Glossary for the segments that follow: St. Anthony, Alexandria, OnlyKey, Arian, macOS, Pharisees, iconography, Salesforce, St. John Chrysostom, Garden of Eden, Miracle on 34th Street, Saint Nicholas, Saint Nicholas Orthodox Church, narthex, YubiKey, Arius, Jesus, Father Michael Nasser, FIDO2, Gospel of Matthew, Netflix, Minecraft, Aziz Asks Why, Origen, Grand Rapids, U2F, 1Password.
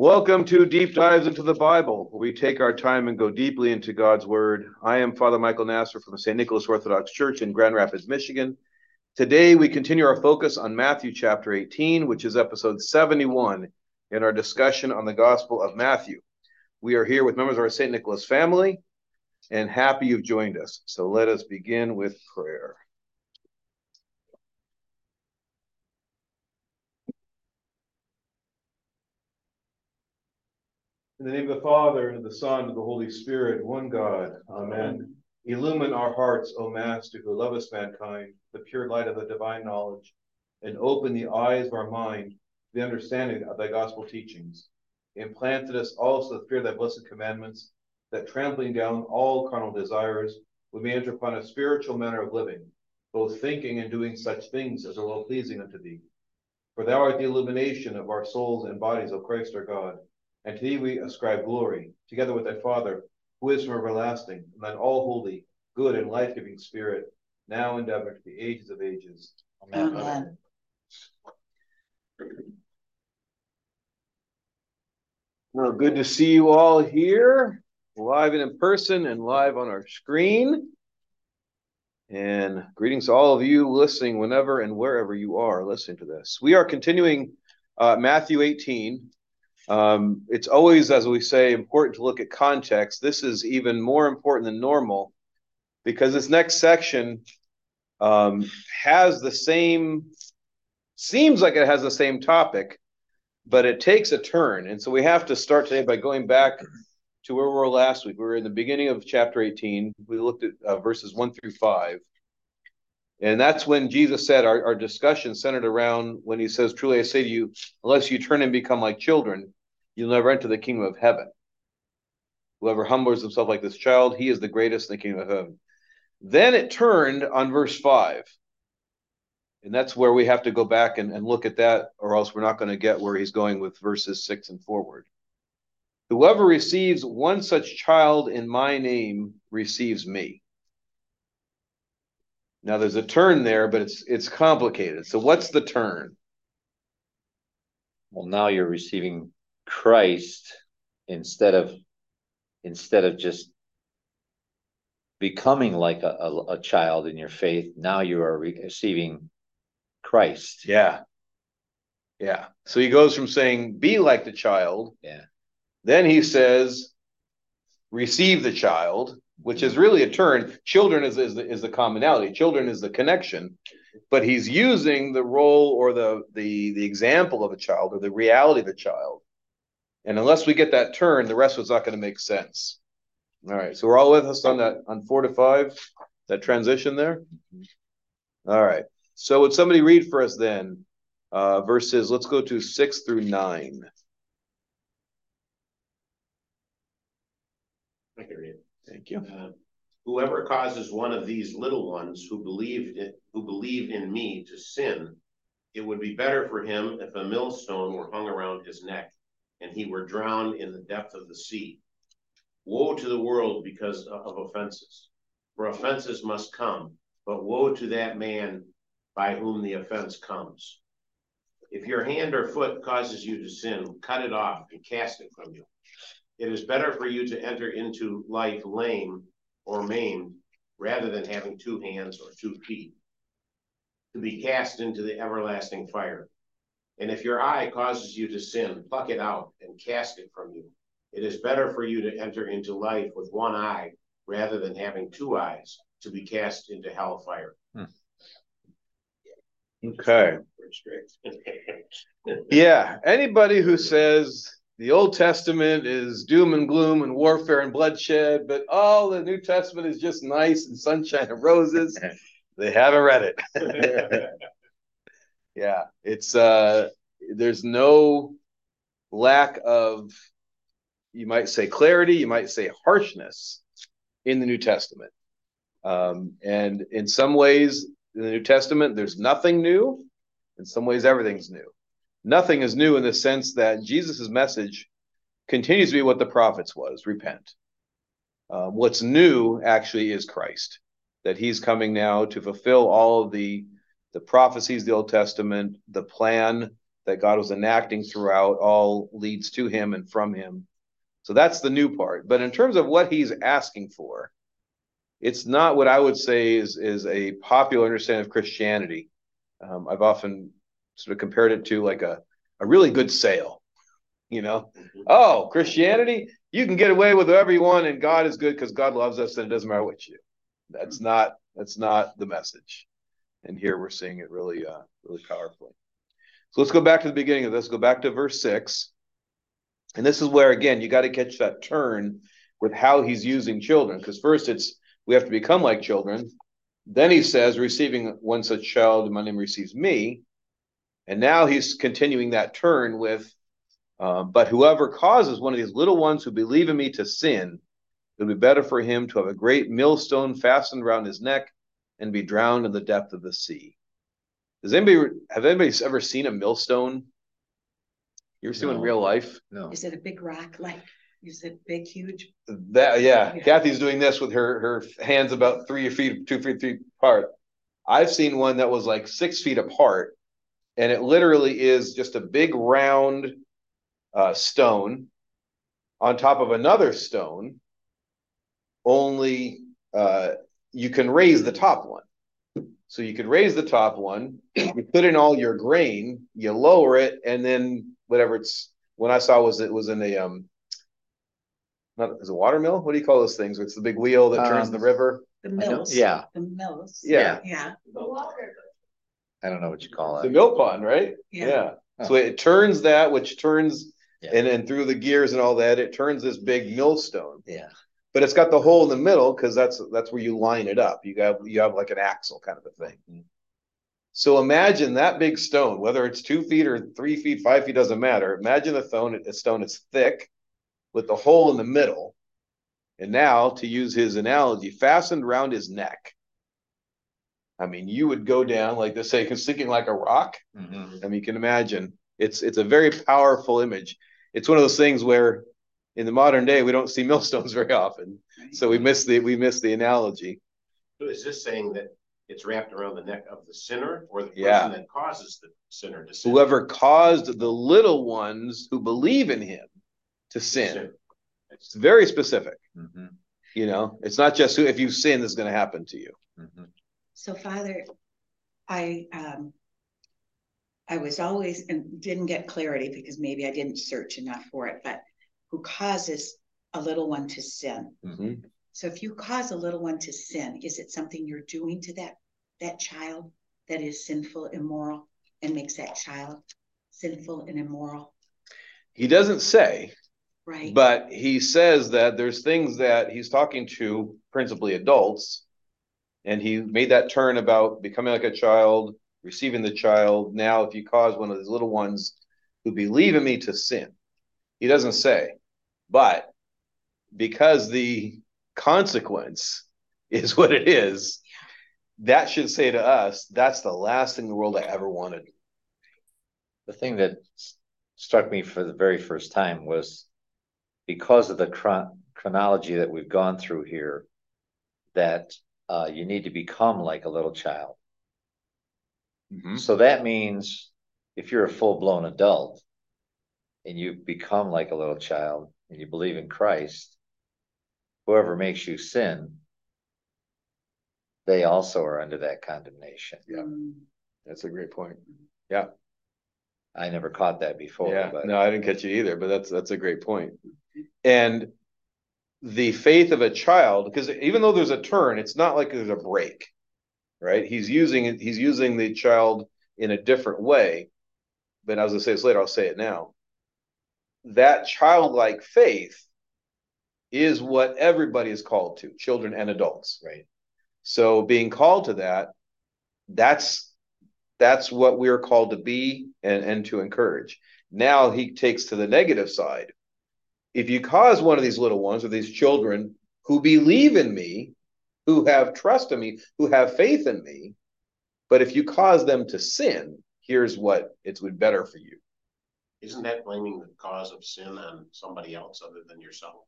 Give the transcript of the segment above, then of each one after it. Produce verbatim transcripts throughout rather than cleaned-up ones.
Welcome to Deep Dives into the Bible, where we take our time and go deeply into God's Word. I am Father Michael Nasser from the Saint Nicholas Orthodox Church in Grand Rapids, Michigan. Today we continue our focus on Matthew chapter eighteen, which is episode seventy-one in our discussion on the Gospel of Matthew. We are here with members of our Saint Nicholas family, and happy you've joined us. So let us begin with prayer. In the name of the Father, and of the Son, and of the Holy Spirit, one God. Amen. Amen. Illumine our hearts, O Master, who lovest mankind, the pure light of the divine knowledge, and open the eyes of our mind, the understanding of thy gospel teachings. Implanted us also the fear of thy blessed commandments, that trampling down all carnal desires, we may enter upon a spiritual manner of living, both thinking and doing such things as are well pleasing unto thee. For thou art the illumination of our souls and bodies, O Christ our God. And to thee we ascribe glory, together with thy Father, who is from everlasting, and thine all-holy, good, and life-giving Spirit, now and ever, to the ages of ages. Amen. Amen. Well, good to see you all here, live and in person, and live on our screen. And greetings to all of you listening whenever and wherever you are listening to this. We are continuing uh, Matthew eighteen. Um, it's always, as we say, important to look at context. This is even more important than normal because this next section um, has the same, seems like it has the same topic, but it takes a turn. And so we have to start today by going back to where we were last week. We were in the beginning of chapter eighteen. We looked at uh, verses one through five. And that's when Jesus said our, our discussion centered around when he says, "Truly I say to you, unless you turn and become like children, you'll never enter the kingdom of heaven. Whoever humbles himself like this child, he is the greatest in the kingdom of heaven." Then it turned on verse five. And that's where we have to go back and, and look at that, or else we're not going to get where he's going with verses six and forward. "Whoever receives one such child in my name receives me." Now there's a turn there, but it's it's complicated. So what's the turn? Well, now you're receiving Christ instead of instead of just becoming like a, a, a child in your faith. Now you are receiving Christ. Yeah, yeah. So he goes from saying "be like the child," yeah, then he says "receive the child," which is really a turn. Children is, is, the, is the commonality. Children is the connection. But he's using the role or the, the, the example of a child or the reality of a child. And unless we get that turn, the rest was not going to make sense. All right, so we're all with us on that, on four to five, that transition there? All right, so would somebody read for us then uh, verses, let's go to six through nine. I can read it. Thank you. Uh, "Whoever causes one of these little ones who believed in, who believe in me to sin, it would be better for him if a millstone were hung around his neck and he were drowned in the depth of the sea. Woe to the world because of offenses, for offenses must come, but woe to that man by whom the offense comes. If your hand or foot causes you to sin, cut it off and cast it from you. It is better for you to enter into life lame or maimed rather than having two hands or two feet, to be cast into the everlasting fire. And if your eye causes you to sin, pluck it out and cast it from you. It is better for you to enter into life with one eye rather than having two eyes, to be cast into hellfire." Hmm. Okay. Yeah. Anybody who says the Old Testament is doom and gloom and warfare and bloodshed, but all the New Testament is just nice and sunshine and roses, they haven't read it. Yeah, it's uh, there's no lack of, you might say, clarity, you might say harshness in the New Testament. Um, and in some ways, in the New Testament, there's nothing new. In some ways, everything's new. Nothing is new in the sense that Jesus' message continues to be what the prophets was, repent. Uh, what's new actually is Christ, that he's coming now to fulfill all of the, the prophecies of the Old Testament, the plan that God was enacting throughout all leads to him and from him. So that's the new part. But in terms of what he's asking for, it's not what I would say is, is a popular understanding of Christianity. Um, I've often sort of compared it to like a, a really good sale, you know? Oh, Christianity, you can get away with whatever you want and God is good because God loves us and it doesn't matter what you do. That's not, that's not the message. And here we're seeing it really, uh, really powerfully. So let's go back to the beginning of this. Go back to verse six. And this is where, again, you got to catch that turn with how he's using children. Because first it's, we have to become like children. Then he says, receiving one such child, my name receives me. And now he's continuing that turn with, um, but whoever causes one of these little ones who believe in me to sin, it'll be better for him to have a great millstone fastened around his neck and be drowned in the depth of the sea. Does anybody, have anybody ever seen a millstone? You ever seen no. one in real life? No. Is it a big rock? Like, is it big, huge? That, yeah. yeah. Kathy's doing this with her, her hands about three feet, two feet, three apart. I've seen one that was like six feet apart, and it literally is just a big round uh, stone on top of another stone, only uh, you can raise the top one. So you could raise the top one, you put in all your grain, you lower it, and then whatever it's, when I saw was it was in a, um, not, is it a watermill? What do you call those things? It's the big wheel that turns um, the river. The mills. Yeah. The mills. Yeah. Yeah. The water. I don't know what you call it. The mill pond, right? Yeah. yeah. Huh. So it turns that, which turns, yeah. and then through the gears and all that, it turns this big millstone. Yeah. But it's got the hole in the middle because that's that's where you line it up. You got you have like an axle kind of a thing. Mm-hmm. So imagine that big stone, whether it's two feet or three feet, five feet, doesn't matter. Imagine a stone, a stone is thick with the hole in the middle. And now, to use his analogy, fastened around his neck. I mean, you would go down like this, say, sinking like a rock. Mm-hmm. I mean, you can imagine. It's, it's a very powerful image. It's one of those things where in the modern day, we don't see millstones very often, so we miss the we miss the analogy. So is this saying that it's wrapped around the neck of the sinner, or the person yeah. that causes the sinner to sin? Whoever caused the little ones who believe in him to sin. sin. It's very specific. Mm-hmm. You know, it's not just who, if you sin, this is going to happen to you. Mm-hmm. So, Father, I um, I was always and didn't get clarity because maybe I didn't search enough for it, but who causes a little one to sin. Mm-hmm. So if you cause a little one to sin, is it something you're doing to that, that child that is sinful, immoral, and makes that child sinful and immoral? He doesn't say, right? But he says that there's things that he's talking to principally adults, and he made that turn about becoming like a child, receiving the child. Now, if you cause one of these little ones who believe in me to sin, he doesn't say, but because the consequence is what it is, that should say to us, that's the last thing in the world I ever wanted. The thing that struck me for the very first time was because of the chron- chronology that we've gone through here, that uh, you need to become like a little child. Mm-hmm. So that means if you're a full-blown adult, and you become like a little child, and you believe in Christ, whoever makes you sin, they also are under that condemnation. Yeah, that's a great point. Yeah. I never caught that before. Yeah, but no, I didn't catch it either, but that's that's a great point. And the faith of a child, because even though there's a turn, it's not like there's a break, right? He's using, he's using the child in a different way, but I was going to say this later, I'll say it now. That childlike faith is what everybody is called to, children and adults, right? So being called to that, that's that's what we're called to be and, and to encourage. Now he takes to the negative side. If you cause one of these little ones or these children who believe in me, who have trust in me, who have faith in me, but if you cause them to sin, here's what it's would better for you. Isn't that blaming the cause of sin on somebody else other than yourself?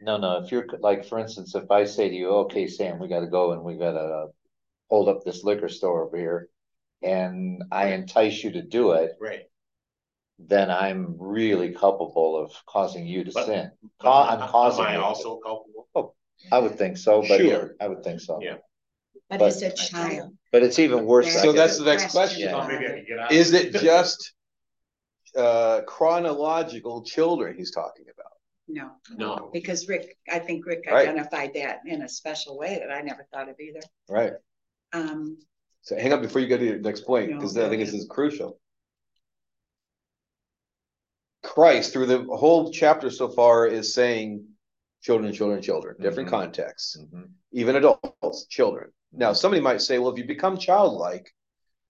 No, no. If you're like, for instance, if I say to you, okay, Sam, we got to go and we got to uh, hold up this liquor store over here and I entice you to do it, right, then I'm really culpable of causing you to but, sin. But I'm causing. Am I also it. culpable? Oh, I would think so. But sure. I would think so. Yeah. But, but it's a child. But it's even worse. So that's the next question. Yeah. Oh, maybe I can get out. Is it just uh, chronological children he's talking about? No, no, because Rick, I think Rick right. identified that in a special way that I never thought of either. Right. Um, so hang up before you go to your next point, because no, I think no. this is crucial. Christ, through the whole chapter so far, is saying children, children, children, different mm-hmm. contexts, mm-hmm. even adults, children. Now, somebody might say, well, if you become childlike,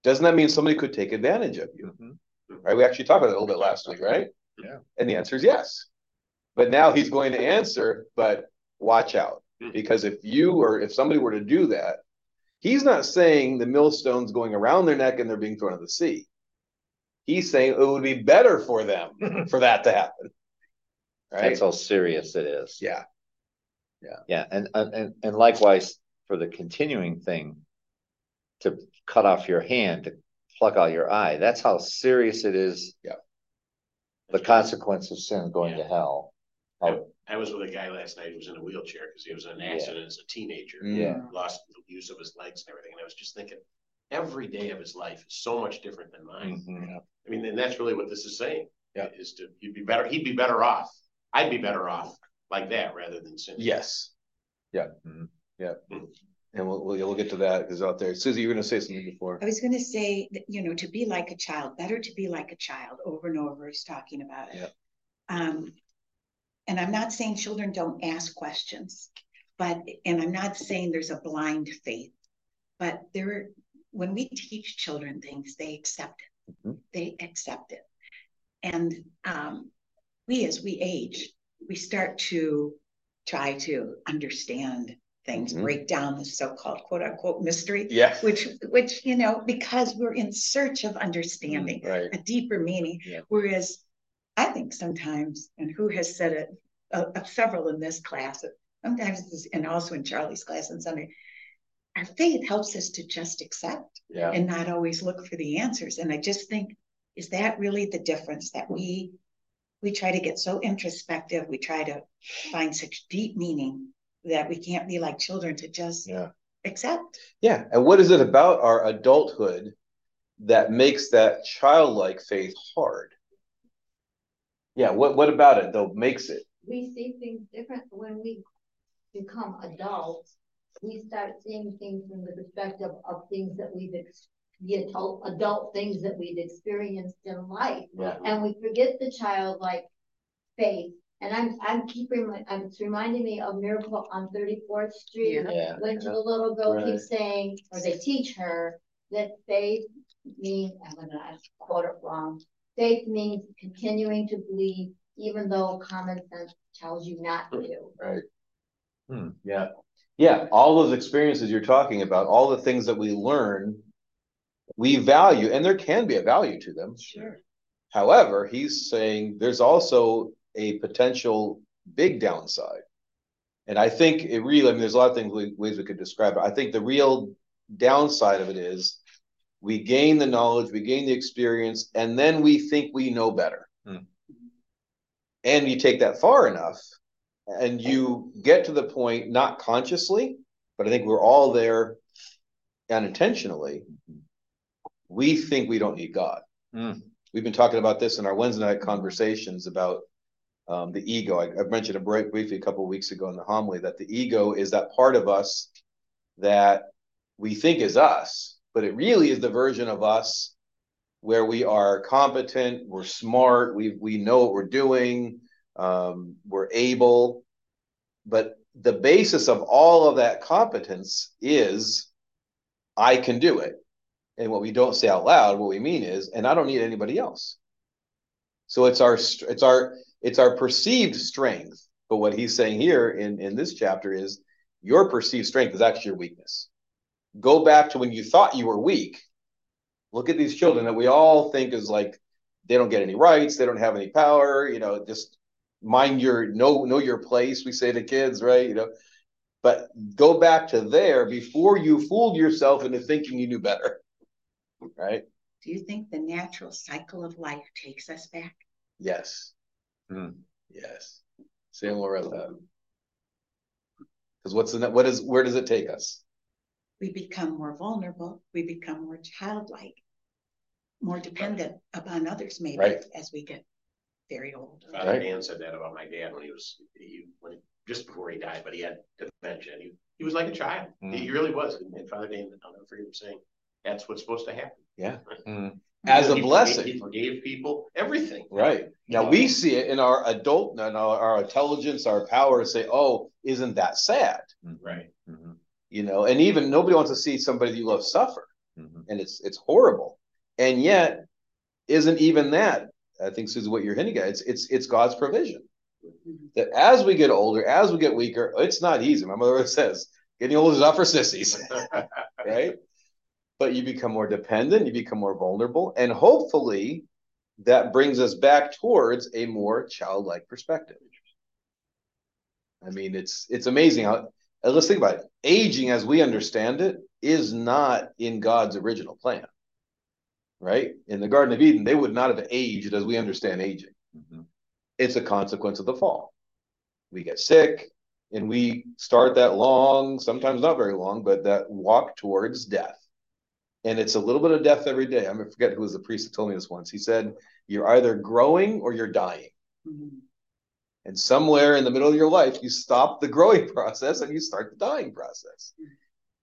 doesn't that mean somebody could take advantage of you? Mm-hmm. Right? We actually talked about it a little bit last week, right? Yeah. And the answer is yes. But now he's going to answer, but watch out. Because if you or if somebody were to do that, he's not saying the millstone's going around their neck and they're being thrown in the sea. He's saying it would be better for them for that to happen. Right? That's how serious it is. Yeah. Yeah. Yeah. And, and, and likewise for the continuing thing, to cut off your hand, to pluck out your eye. That's how serious it is. Yeah. The consequence of sin, going yeah. to hell. I, I was with a guy last night who was in a wheelchair because he was in an accident yeah. as a teenager. Yeah. Lost the use of his legs and everything. And I was just thinking, every day of his life is so much different than mine. Mm-hmm. Yeah. I mean, and that's really what this is saying. Yeah. Is to you'd be better, he'd be better off. I'd be better off like that rather than sin. Yes. Yeah. Mm-hmm. Yeah. Mm-hmm. And we'll, we'll we'll get to that because out there, Susie, you were going to say something before. I was going to say, that, you know, to be like a child, better to be like a child over and over. He's talking about it. Yeah. Um, and I'm not saying children don't ask questions, but and I'm not saying there's a blind faith, but there, when we teach children things, they accept it. Mm-hmm. They accept it, and um, we as we age, we start to try to understand. Things mm-hmm. break down the so-called quote unquote mystery, yeah. which, which, you know, because we're in search of understanding right. a deeper meaning. Yeah. Whereas I think sometimes, and who has said it, uh, several in this class, sometimes, and also in Charlie's class on Sunday, our faith helps us to just accept yeah. and not always look for the answers. And I just think, is that really the difference that we, we try to get so introspective, we try to find such deep meaning that we can't be like children to just yeah. accept. Yeah. And what is it about our adulthood that makes that childlike faith hard? Yeah. What What about it, though, makes it? We see things different when we become adults. We start seeing things from the perspective of things that we've experienced. The adult, adult things that we've experienced in life. Yeah. And we forget the childlike faith. And I'm I'm keeping I'm it's reminding me of Miracle on thirty-fourth Street yeah, when yeah. the little girl right. keeps saying, or they teach her that faith means I'm gonna quote it wrong. Faith means continuing to believe even though common sense tells you not to. Right. Hmm. Yeah. Yeah. All those experiences you're talking about, all the things that we learn, we value, and there can be a value to them. Sure. However, he's saying there's also a potential big downside. And I think it really, I mean, there's a lot of things, ways we could describe it. I think the real downside of it is we gain the knowledge, we gain the experience, and then we think we know better. Hmm. And you take that far enough and you get to the point, not consciously, but I think we're all there unintentionally. We think we don't need God. Hmm. We've been talking about this in our Wednesday night conversations about Um, the ego. I, I mentioned it brief, briefly a couple of weeks ago in the homily that the ego is that part of us that we think is us, but it really is the version of us where we are competent, we're smart, we we know what we're doing, um, we're able. But the basis of all of that competence is, I can do it. And what we don't say out loud, what we mean is, and I don't need anybody else. So it's our it's our It's our perceived strength, but what he's saying here in, in this chapter is your perceived strength is actually your weakness. Go back to when you thought you were weak. Look at these children that we all think is like, they don't get any rights, they don't have any power, you know, just mind your, know, know your place, we say to kids, right? You know, but go back to there before you fooled yourself into thinking you knew better. right? Do you think the natural cycle of life takes us back? Yes. Mm. Yes. Samuel read that. Because what's the what is where does it take us? We become more vulnerable. We become more childlike, more dependent right. upon others, maybe right. as we get very old. Father right. Dan said that about my dad when he was he when he, just before he died, but he had dementia. He he was like a child. Mm. He really was. And, and Father Dan, I'll never forget him saying, "That's what's supposed to happen." Yeah. Mm. As a he blessing, forgave, he forgave people everything. Right now, we see it in our adult, in our, our intelligence, our power. Say, "Oh, isn't that sad?" Right. Mm-hmm. You know, and even nobody wants to see somebody that you love suffer, mm-hmm. and it's it's horrible. And yet, isn't even that? I think, Susan, what you're hinting at, it's it's it's God's provision mm-hmm. that as we get older, as we get weaker, it's not easy. My mother always says, "Getting older is not for sissies," right? But you become more dependent, you become more vulnerable, and hopefully that brings us back towards a more childlike perspective. I mean, it's it's amazing how, let's think about it. Aging as we understand it is not in God's original plan, right? In the Garden of Eden, they would not have aged as we understand aging. Mm-hmm. It's a consequence of the fall. We get sick, and we start that long, sometimes not very long, but that walk towards death. And it's a little bit of death every day. I forget who was the priest that told me this once. He said, you're either growing or you're dying. Mm-hmm. And somewhere in the middle of your life, you stop the growing process and you start the dying process. Mm-hmm.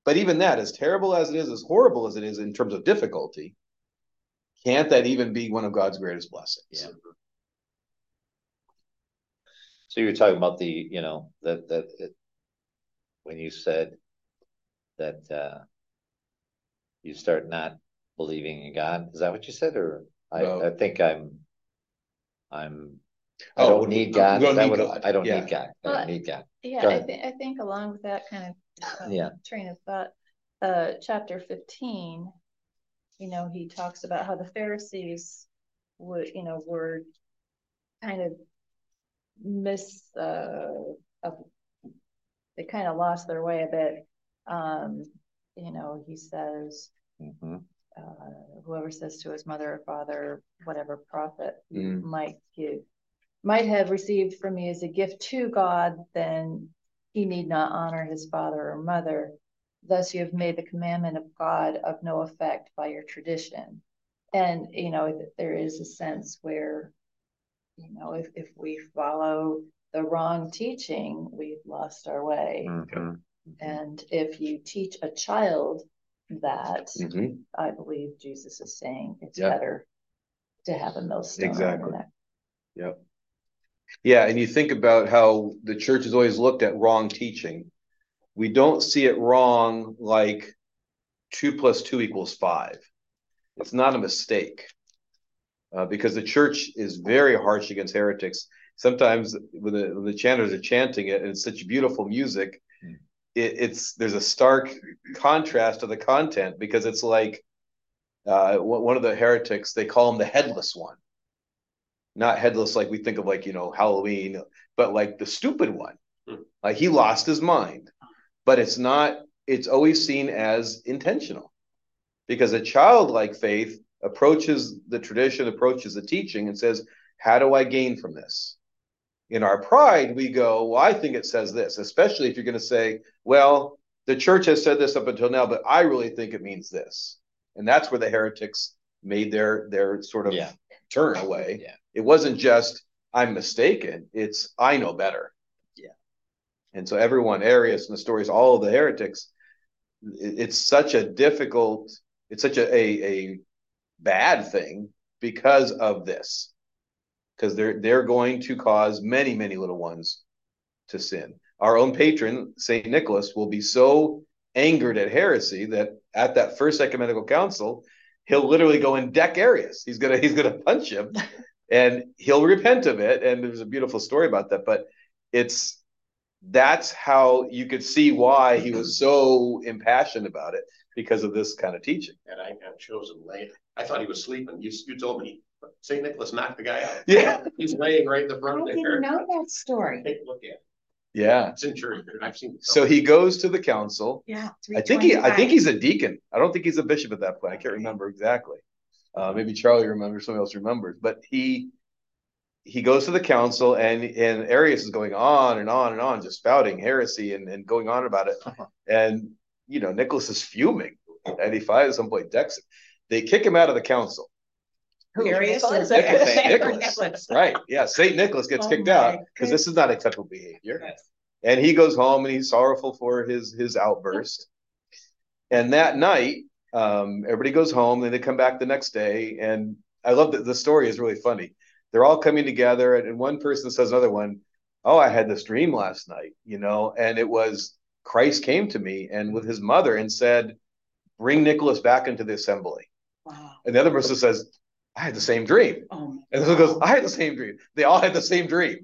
But even that, as terrible as it is, as horrible as it is in terms of difficulty, can't that even be one of God's greatest blessings? Yeah. So you were talking about the, you know, that that it, when you said that... Uh, you start not believing in God. Is that what you said? Or I, no. I think I'm, I'm, I oh, don't need God. Don't need God. I don't yeah. need God. I well, don't need God. Yeah. I, th- I think along with that kind of um, yeah. train of thought, uh, chapter fifteen, you know, he talks about how the Pharisees would, you know, were kind of miss, uh, up, they kind of lost their way a bit. Um, you know, he says, mm-hmm. uh, whoever says to his mother or father, whatever prophet mm-hmm. might give, might have received from me as a gift to God, then he need not honor his father or mother. Thus you have made the commandment of God of no effect by your tradition. And, you know, there is a sense where, you know, if, if we follow the wrong teaching, we've lost our way. Mm-hmm. And if you teach a child that, mm-hmm. I believe Jesus is saying it's yep. better to have a millstone. Exactly. Yeah. Yeah. And you think about how the church has always looked at wrong teaching. We don't see it wrong like two plus two equals five. It's not a mistake uh, because the church is very harsh against heretics. Sometimes when the, when the chanters are chanting it, and it's such beautiful music. Mm. It's there's a stark contrast to the content because it's like uh, one of the heretics, they call him the headless one. Not headless like we think of like, you know, Halloween, but like the stupid one. Hmm. Like he lost his mind. But it's not, it's always seen as intentional because a childlike faith approaches the tradition, approaches the teaching and says, how do I gain from this? In our pride, we go, well, I think it says this, especially if you're going to say, well, the church has said this up until now, but I really think it means this. And that's where the heretics made their their sort of yeah. turn away. Yeah. It wasn't just, I'm mistaken. It's, I know better. Yeah. And so everyone, Arius and the stories, all of the heretics, it's such a difficult, it's such a, a, a bad thing because of this. Because they're they're going to cause many, many little ones to sin. Our own patron, Saint Nicholas, will be so angered at heresy that at that first ecumenical council, he'll literally go and deck Arius. He's gonna he's gonna punch him, and he'll repent of it. And there's a beautiful story about that. But it's that's how you could see why he was so impassioned about it because of this kind of teaching. And I got chosen late. I thought he was sleeping. You you told me. Saint Nicholas knocked the guy out. Yeah, he's laying right in the front. I didn't there. know that story. Take a look at it. Yeah. Centurion. I've seen. So he goes to the council. Yeah. I think he. I think he's a deacon. I don't think he's a bishop at that point. I can't remember exactly. Uh, maybe Charlie remembers. Somebody else remembers. But he he goes to the council, and and Arius is going on and on and on, just spouting heresy and, and going on about it. Uh-huh. And you know, Nicholas is fuming. ninety-five at some point decks him. They kick him out of the council. Arius Nicholas, Nicholas. Nicholas. Right. Yeah. Saint Nicholas gets oh kicked out because this is not acceptable behavior. Yes. And he goes home and he's sorrowful for his, his outburst. And that night, um, everybody goes home and they come back the next day. And I love that the story is really funny. They're all coming together, and, and one person says another one, oh, I had this dream last night, you know, and it was Christ came to me and with his mother and said, bring Nicholas back into the assembly. Wow. And the other person says, I had the same dream. Oh, and this one goes, I had the same dream. They all had the same dream.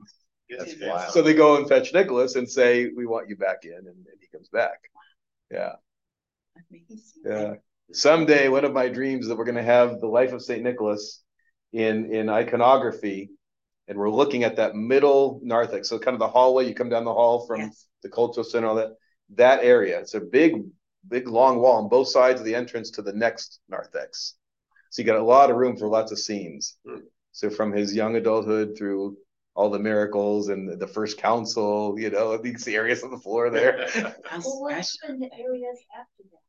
That's wild. So they go and fetch Nicholas and say, we want you back in. And, and he comes back. Yeah. Yeah. Someday, one of my dreams that we're going to have the life of Saint Nicholas in, in iconography. And we're looking at that middle narthex. So kind of the hallway, you come down the hall from yes. the cultural center, all that, that area. It's a big, big long wall on both sides of the entrance to the next narthex. So you got a lot of room for lots of scenes. Mm. So from his young adulthood through all the miracles and the, the first council, you know, these areas on the floor there. Well, what happened to Arius after that?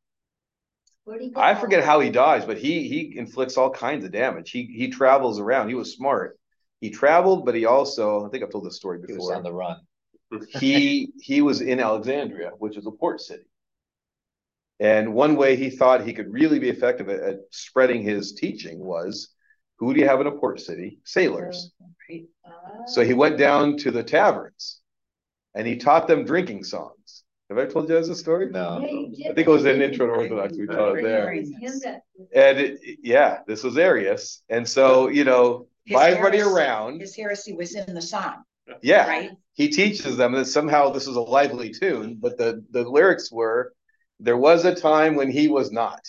Where did he go? I forget how he dies, but he he inflicts all kinds of damage. He he travels around. He was smart. He traveled, but he also, I think I've told this story before. He was on the run. he he was in Alexandria, which is a port city. And one way he thought he could really be effective at, at spreading his teaching was, who do you have in a port city? Sailors. So he went down to the taverns and he taught them drinking songs. Have I told you guys a story? No. Yeah, I think it was an intro to Orthodox. We taught it there. And it, yeah, this was Arius. And so, you know, by everybody around. His heresy was in the song. Yeah. Right? He teaches them that somehow this was a lively tune, but the, the lyrics were, there was a time when he was not.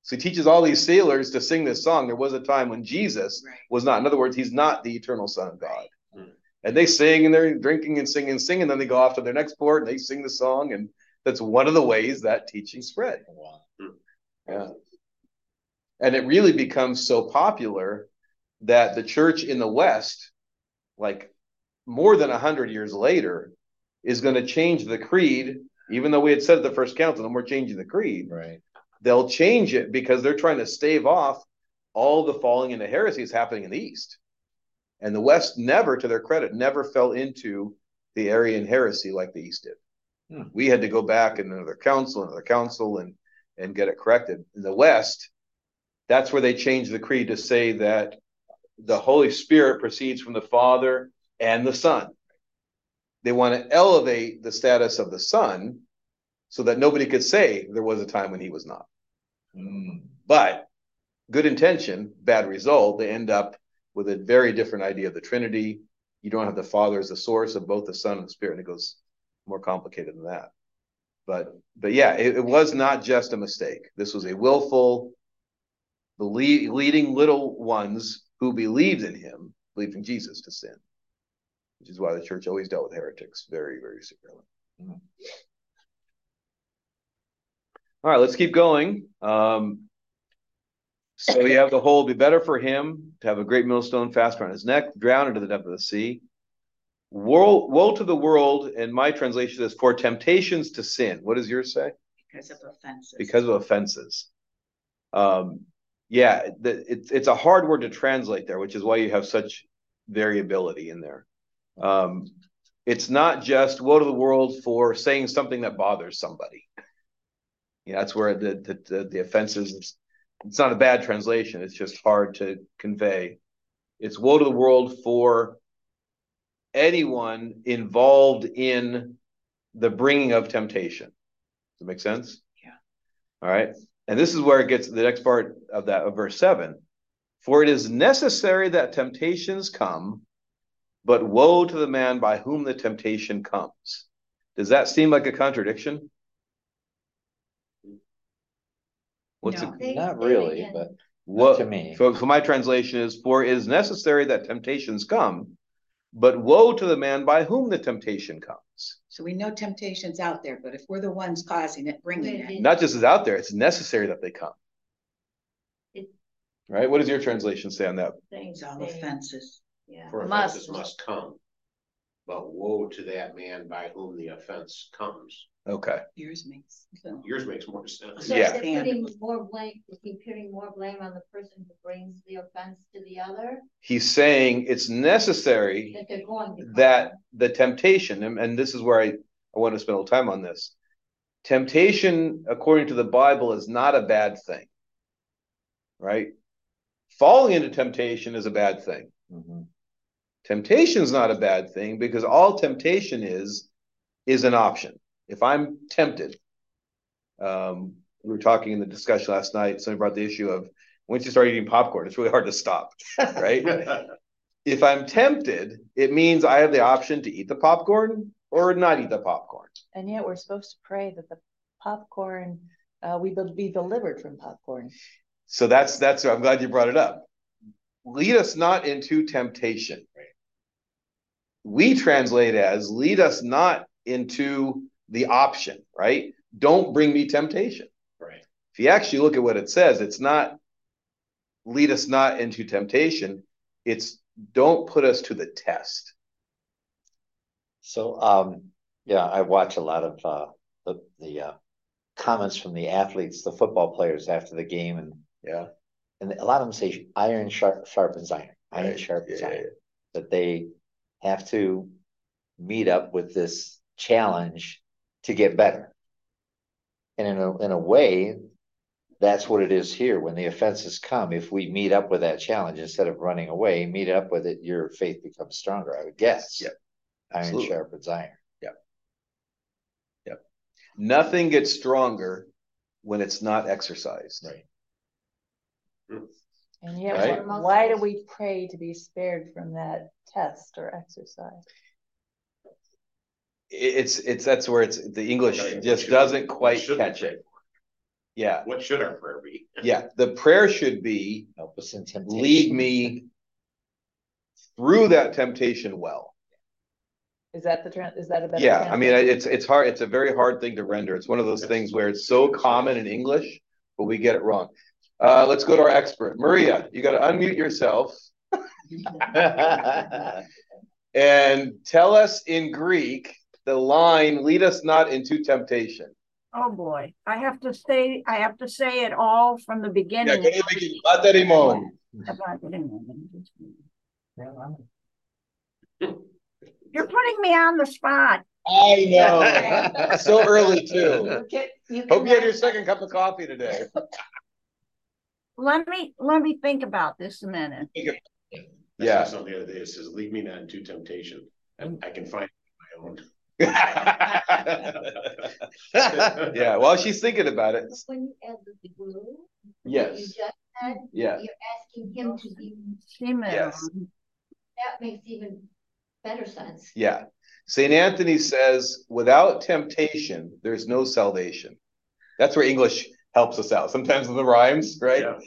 So he teaches all these sailors to sing this song. There was a time when Jesus right. was not. In other words, he's not the eternal Son of God. Right. And they sing and they're drinking and singing and singing. And then they go off to their next port and they sing the song. And that's one of the ways that teaching spread. Wow. Yeah. And it really becomes so popular that the church in the West, like more than one hundred years later, is going to change the creed. Even though we had said at the first council, and we're changing the creed, right? They'll change it because they're trying to stave off all the falling into heresies happening in the East. And the West never, to their credit, never fell into the Arian heresy like the East did. Hmm. We had to go back in another council, another council, and, and get it corrected. In the West, that's where they changed the creed to say that the Holy Spirit proceeds from the Father and the Son. They want to elevate the status of the Son so that nobody could say there was a time when he was not. Mm. But good intention, bad result. They end up with a very different idea of the Trinity. You don't have the Father as the source of both the Son and the Spirit. And it goes more complicated than that. But but yeah, it, it was not just a mistake. This was a willful, believe, leading little ones who believed in him, believed in Jesus, to sin. Which is why the church always dealt with heretics very, very severely. Mm-hmm. All right, let's keep going. Um, so you have the whole, be better for him to have a great millstone fast around his neck, drown into the depth of the sea. Woe, woe to the world, and my translation is for temptations to sin. What does yours say? Because of offenses. Because of offenses. Um, yeah, the, it's, it's a hard word to translate there, which is why you have such variability in there. Um, it's not just woe to the world for saying something that bothers somebody. Yeah, that's where the the, the, the offenses, it's, it's not a bad translation. It's just hard to convey. It's woe to the world for anyone involved in the bringing of temptation. Does that make sense? Yeah. All right. And this is where it gets to the next part of that, of verse seven. For it is necessary that temptations come, but woe to the man by whom the temptation comes. Does that seem like a contradiction? What's no, it? Not really, but what to me. So, so my translation is, for it is necessary that temptations come, But woe to the man by whom the temptation comes. So we know temptation's out there, but if we're the ones causing it, bringing it. Not just is out there, it's necessary that they come. It's, right? What does your translation say on that? Things, all offenses. Yeah. For offenses must. must come. But woe to that man by whom the offense comes. Okay. Yours makes so. Yours makes more sense. So yeah. They're putting more blame, is he putting more blame on the person who brings the offense to the other? He's saying it's necessary that they're going to that the temptation, and, and this is where I, I want to spend a little time on this. Temptation, according to the Bible, is not a bad thing. Right? Falling into temptation is a bad thing. Mm-hmm. Temptation is not a bad thing because all temptation is is an option. If I'm tempted, um, we were talking in the discussion last night, somebody brought the issue of once you start eating popcorn, it's really hard to stop, right? If I'm tempted, it means I have the option to eat the popcorn or not eat the popcorn. And yet we're supposed to pray that the popcorn, uh, we be delivered from popcorn. So that's, that's, I'm glad you brought it up. Lead us not into temptation. We translate as lead us not into the option, right? Don't bring me temptation. Right. If you actually look at what it says, it's not lead us not into temptation. It's don't put us to the test. So, um, yeah, I watch a lot of uh, the, the uh, comments from the athletes, the football players after the game. And yeah, and a lot of them say iron sharp, sharpens iron, iron right. sharpens yeah, iron, yeah, yeah. That they have to meet up with this challenge to get better. And in a, in a way, that's what it is here. When the offenses come, if we meet up with that challenge, instead of running away, meet up with it, your faith becomes stronger, I would guess. Yep. Iron Absolutely. Sharpens iron. Yep. Yep. Nothing gets stronger when it's not exercised. Right. And yet, right? why, why do we pray to be spared from that test or exercise? It's it's that's where it's the English okay, just should, doesn't quite catch it. Yeah. What should our prayer be? Yeah, the prayer should be help us in temptation. Lead me through that temptation well. Is that the is that a better? Yeah, translation? I mean it's it's hard. It's a very hard thing to render. It's one of those things where it's so common in English, but we get it wrong. Uh, let's go to our expert, Maria. You got to unmute yourself and tell us in Greek. The line, lead us not into temptation. Oh boy, I have to say, I have to say it all from the beginning. You're putting me on the spot. I know. So early too. You can, you can Hope you had your second cup of coffee today. Let me let me think about this a minute. Yeah. Yeah. Something the other day. It says, lead me not into temptation, and I can find my own. Yeah, well, she's thinking about it. When you add the glue, yes, you just said, yeah, you're asking him to be yes. That makes even better sense. Yeah, Saint Anthony says, without temptation, there's no salvation. That's where English helps us out sometimes with the rhymes, right? Yeah.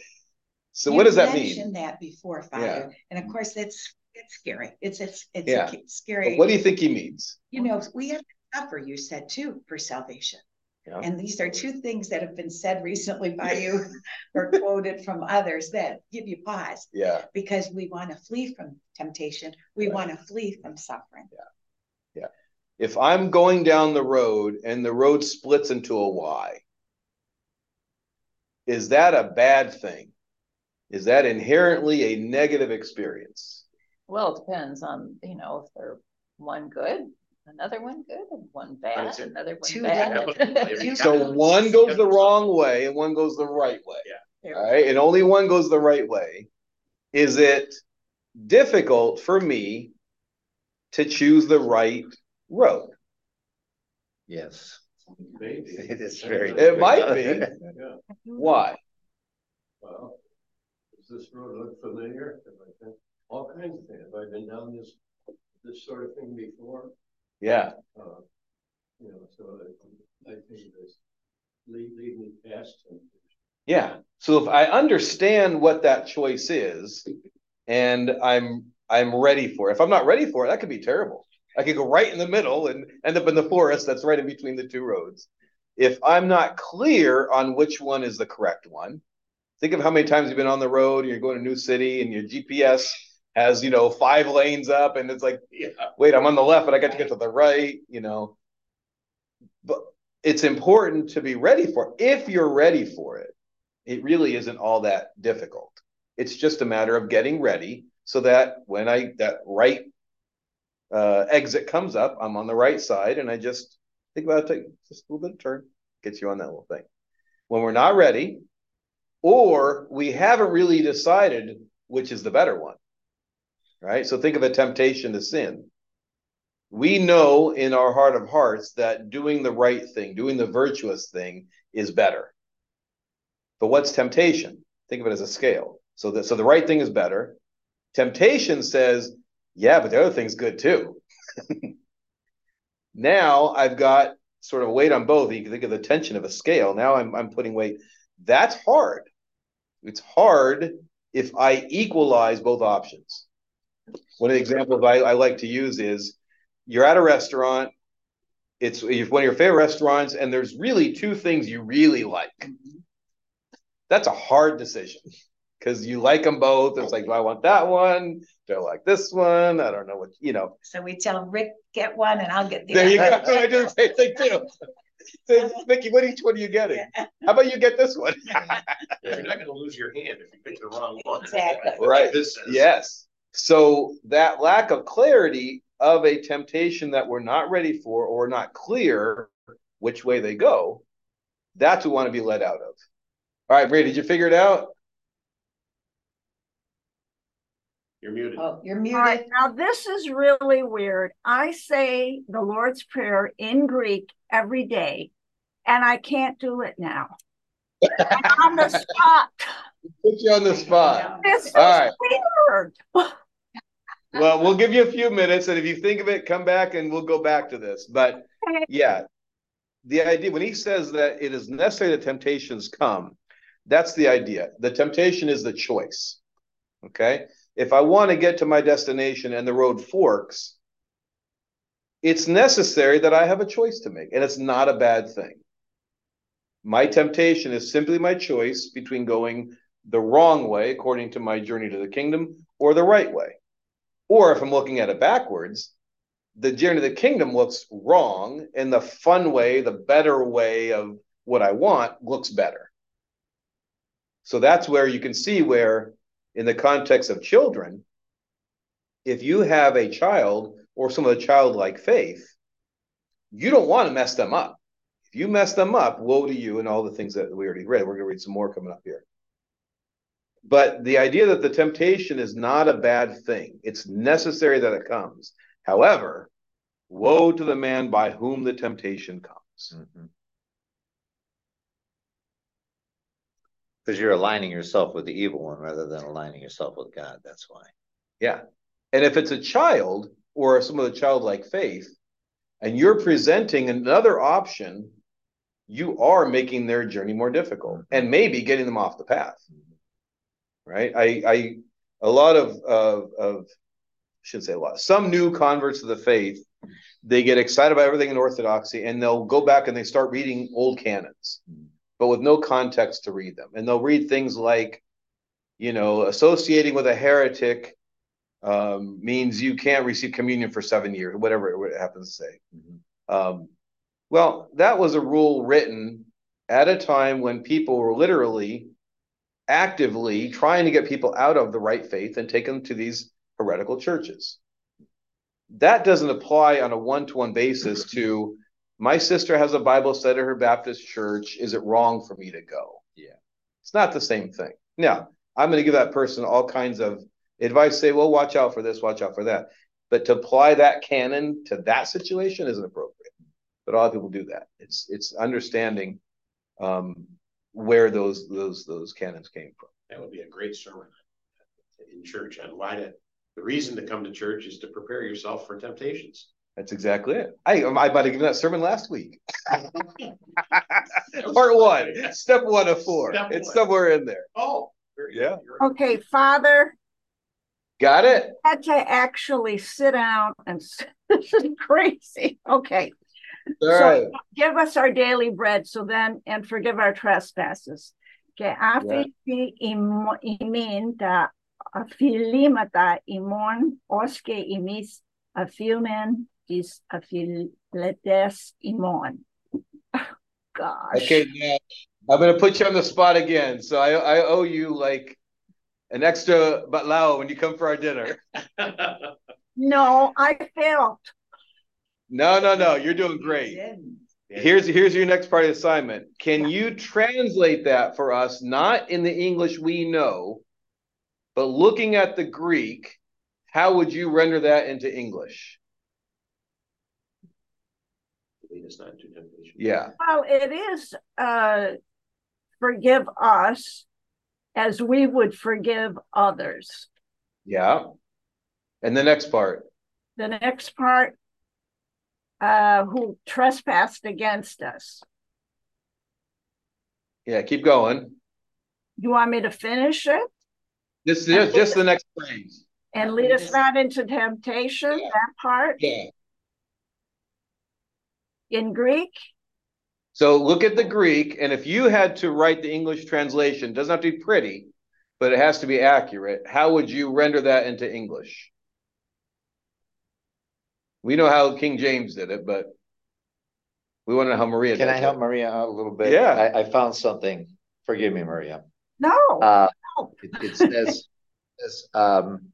So, you what does that mean? You mentioned that before, Father, yeah. And of course, that's. It's scary. It's it's it's yeah. scary. But what do you think he means? You know, we have to suffer, you said, too, for salvation. Yeah. And these are two things that have been said recently by you or quoted from others that give you pause. Yeah. Because we want to flee from temptation. We right. want to flee from suffering. Yeah. Yeah. If I'm going down the road and the road splits into a Y, is that a bad thing? Is that inherently a negative experience? Well, it depends on, you know, if they're one good, another one good, and one bad, another one bad. So one goes the wrong way and one goes the right way. Yeah. All right. And only one goes the right way. Is it difficult for me to choose the right road? Yes. Maybe. It is very difficult. It might be. Yeah. Why? Well, does this road look familiar? All kinds of things. I've been down this this sort of thing before. Yeah. Uh, you know, so I, I think this lead, lead me past. Yeah. So if I understand what that choice is, and I'm I'm ready for it. If I'm not ready for it, that could be terrible. I could go right in the middle and end up in the forest that's right in between the two roads. If I'm not clear on which one is the correct one, think of how many times you've been on the road, you're going to a new city, and your G P S has, you know, five lanes up, and it's like, yeah, wait, I'm on the left, but I got to get to the right, you know. But it's important to be ready for it. If you're ready for it, it really isn't all that difficult. It's just a matter of getting ready so that when I that right uh, exit comes up, I'm on the right side, and I just think about it, just a little bit of turn, gets you on that little thing. When we're not ready, or we haven't really decided which is the better one, right? So think of a temptation to sin. We know in our heart of hearts that doing the right thing, doing the virtuous thing is better. But what's temptation? Think of it as a scale. So the, so the right thing is better. Temptation says, yeah, but the other thing's good too. Now I've got sort of weight on both. You can think of the tension of a scale. Now I'm I'm putting weight. That's hard. It's hard if I equalize both options. One of the examples I, I like to use is you're at a restaurant. It's one of your favorite restaurants, and there's really two things you really like. That's a hard decision because you like them both. It's like, do I want that one? Do I like this one? I don't know what, you know. So we tell Rick, get one, and I'll get the there other. There you go. I do the same thing too. So, Mickey, what each one are you getting? Yeah. How about you get this one? Yeah, you're not going to lose your hand if you pick the wrong one. Exactly. Right. This is. Yes. So that lack of clarity of a temptation that we're not ready for or not clear which way they go, that's what we want to be let out of. All right, Maria, did you figure it out? You're muted. Oh, you're muted. All right, now this is really weird. I say the Lord's Prayer in Greek every day, and I can't do it now. I'm on the spot. Put you on the spot. This is all right. Weird. Well, we'll give you a few minutes, and if you think of it, come back, and we'll go back to this. But yeah, the idea when he says that it is necessary that temptations come, that's the idea. The temptation is the choice. Okay. If I want to get to my destination and the road forks, it's necessary that I have a choice to make, and it's not a bad thing. My temptation is simply my choice between going the wrong way, according to my journey to the kingdom, or the right way. Or if I'm looking at it backwards, the journey to the kingdom looks wrong, and the fun way, the better way of what I want looks better. So that's where you can see where in the context of children, if you have a child or some of the childlike faith, you don't want to mess them up. If you mess them up, woe to you and all the things that we already read. We're going to read some more coming up here. But the idea that the temptation is not a bad thing. It's necessary that it comes. However, woe to the man by whom the temptation comes. Mm-hmm. Because you're aligning yourself with the evil one rather than aligning yourself with God. That's why. Yeah. And if it's a child or some of the childlike faith, and you're presenting another option, you are making their journey more difficult and maybe getting them off the path. Right? I, I a lot of, of, of I shouldn't say a lot, some new converts to the faith, they get excited about everything in Orthodoxy, and they'll go back and they start reading old canons. Mm-hmm. But with no context to read them. And they'll read things like, you know, associating with a heretic um, means you can't receive communion for seven years, whatever it happens to say. Mm-hmm. Um, well, that was a rule written at a time when people were literally actively trying to get people out of the right faith and take them to these heretical churches. That doesn't apply on a one-to-one basis to my sister has a Bible study at her Baptist church. Is it wrong for me to go? Yeah. It's not the same thing. Now, I'm going to give that person all kinds of advice, say, well, watch out for this, watch out for that. But to apply that canon to that situation isn't appropriate. But a lot of people do that. It's it's understanding um, where those those those canons came from. That would be a great sermon in church on why to, the reason to come to church is to prepare yourself for temptations. That's exactly it. I, I might have given that sermon last week. Part one, step one of four. Step it's one. Somewhere in there. Oh, yeah. Okay, Father, Got it? I had to actually sit down and this is crazy. Okay. All so right. Give us our daily bread, so then, and forgive our trespasses. Okay. Gosh. Okay, now, I'm going to put you on the spot again. So I, I owe you like an extra batlao when you come for our dinner. No, I failed. No, no, no. You're doing great. Here's, here's your next part of the assignment. Can you translate that for us, not in the English we know, but looking at the Greek, how would you render that into English? Not yeah. Well, it is uh, forgive us as we would forgive others. Yeah. And the next part. The next part, uh, who trespassed against us. Yeah, keep going. You want me to finish it? This is just the next phrase. And lead us not into temptation, yeah. That part. Yeah. In Greek? So look at the Greek, and if you had to write the English translation, it doesn't have to be pretty, but it has to be accurate. How would you render that into English? We know how King James did it, but we want to know how Maria Can did I it. Can I help Maria out a little bit? Yeah. I, I found something. Forgive me, Maria. No. Uh, no. It, it says, says um,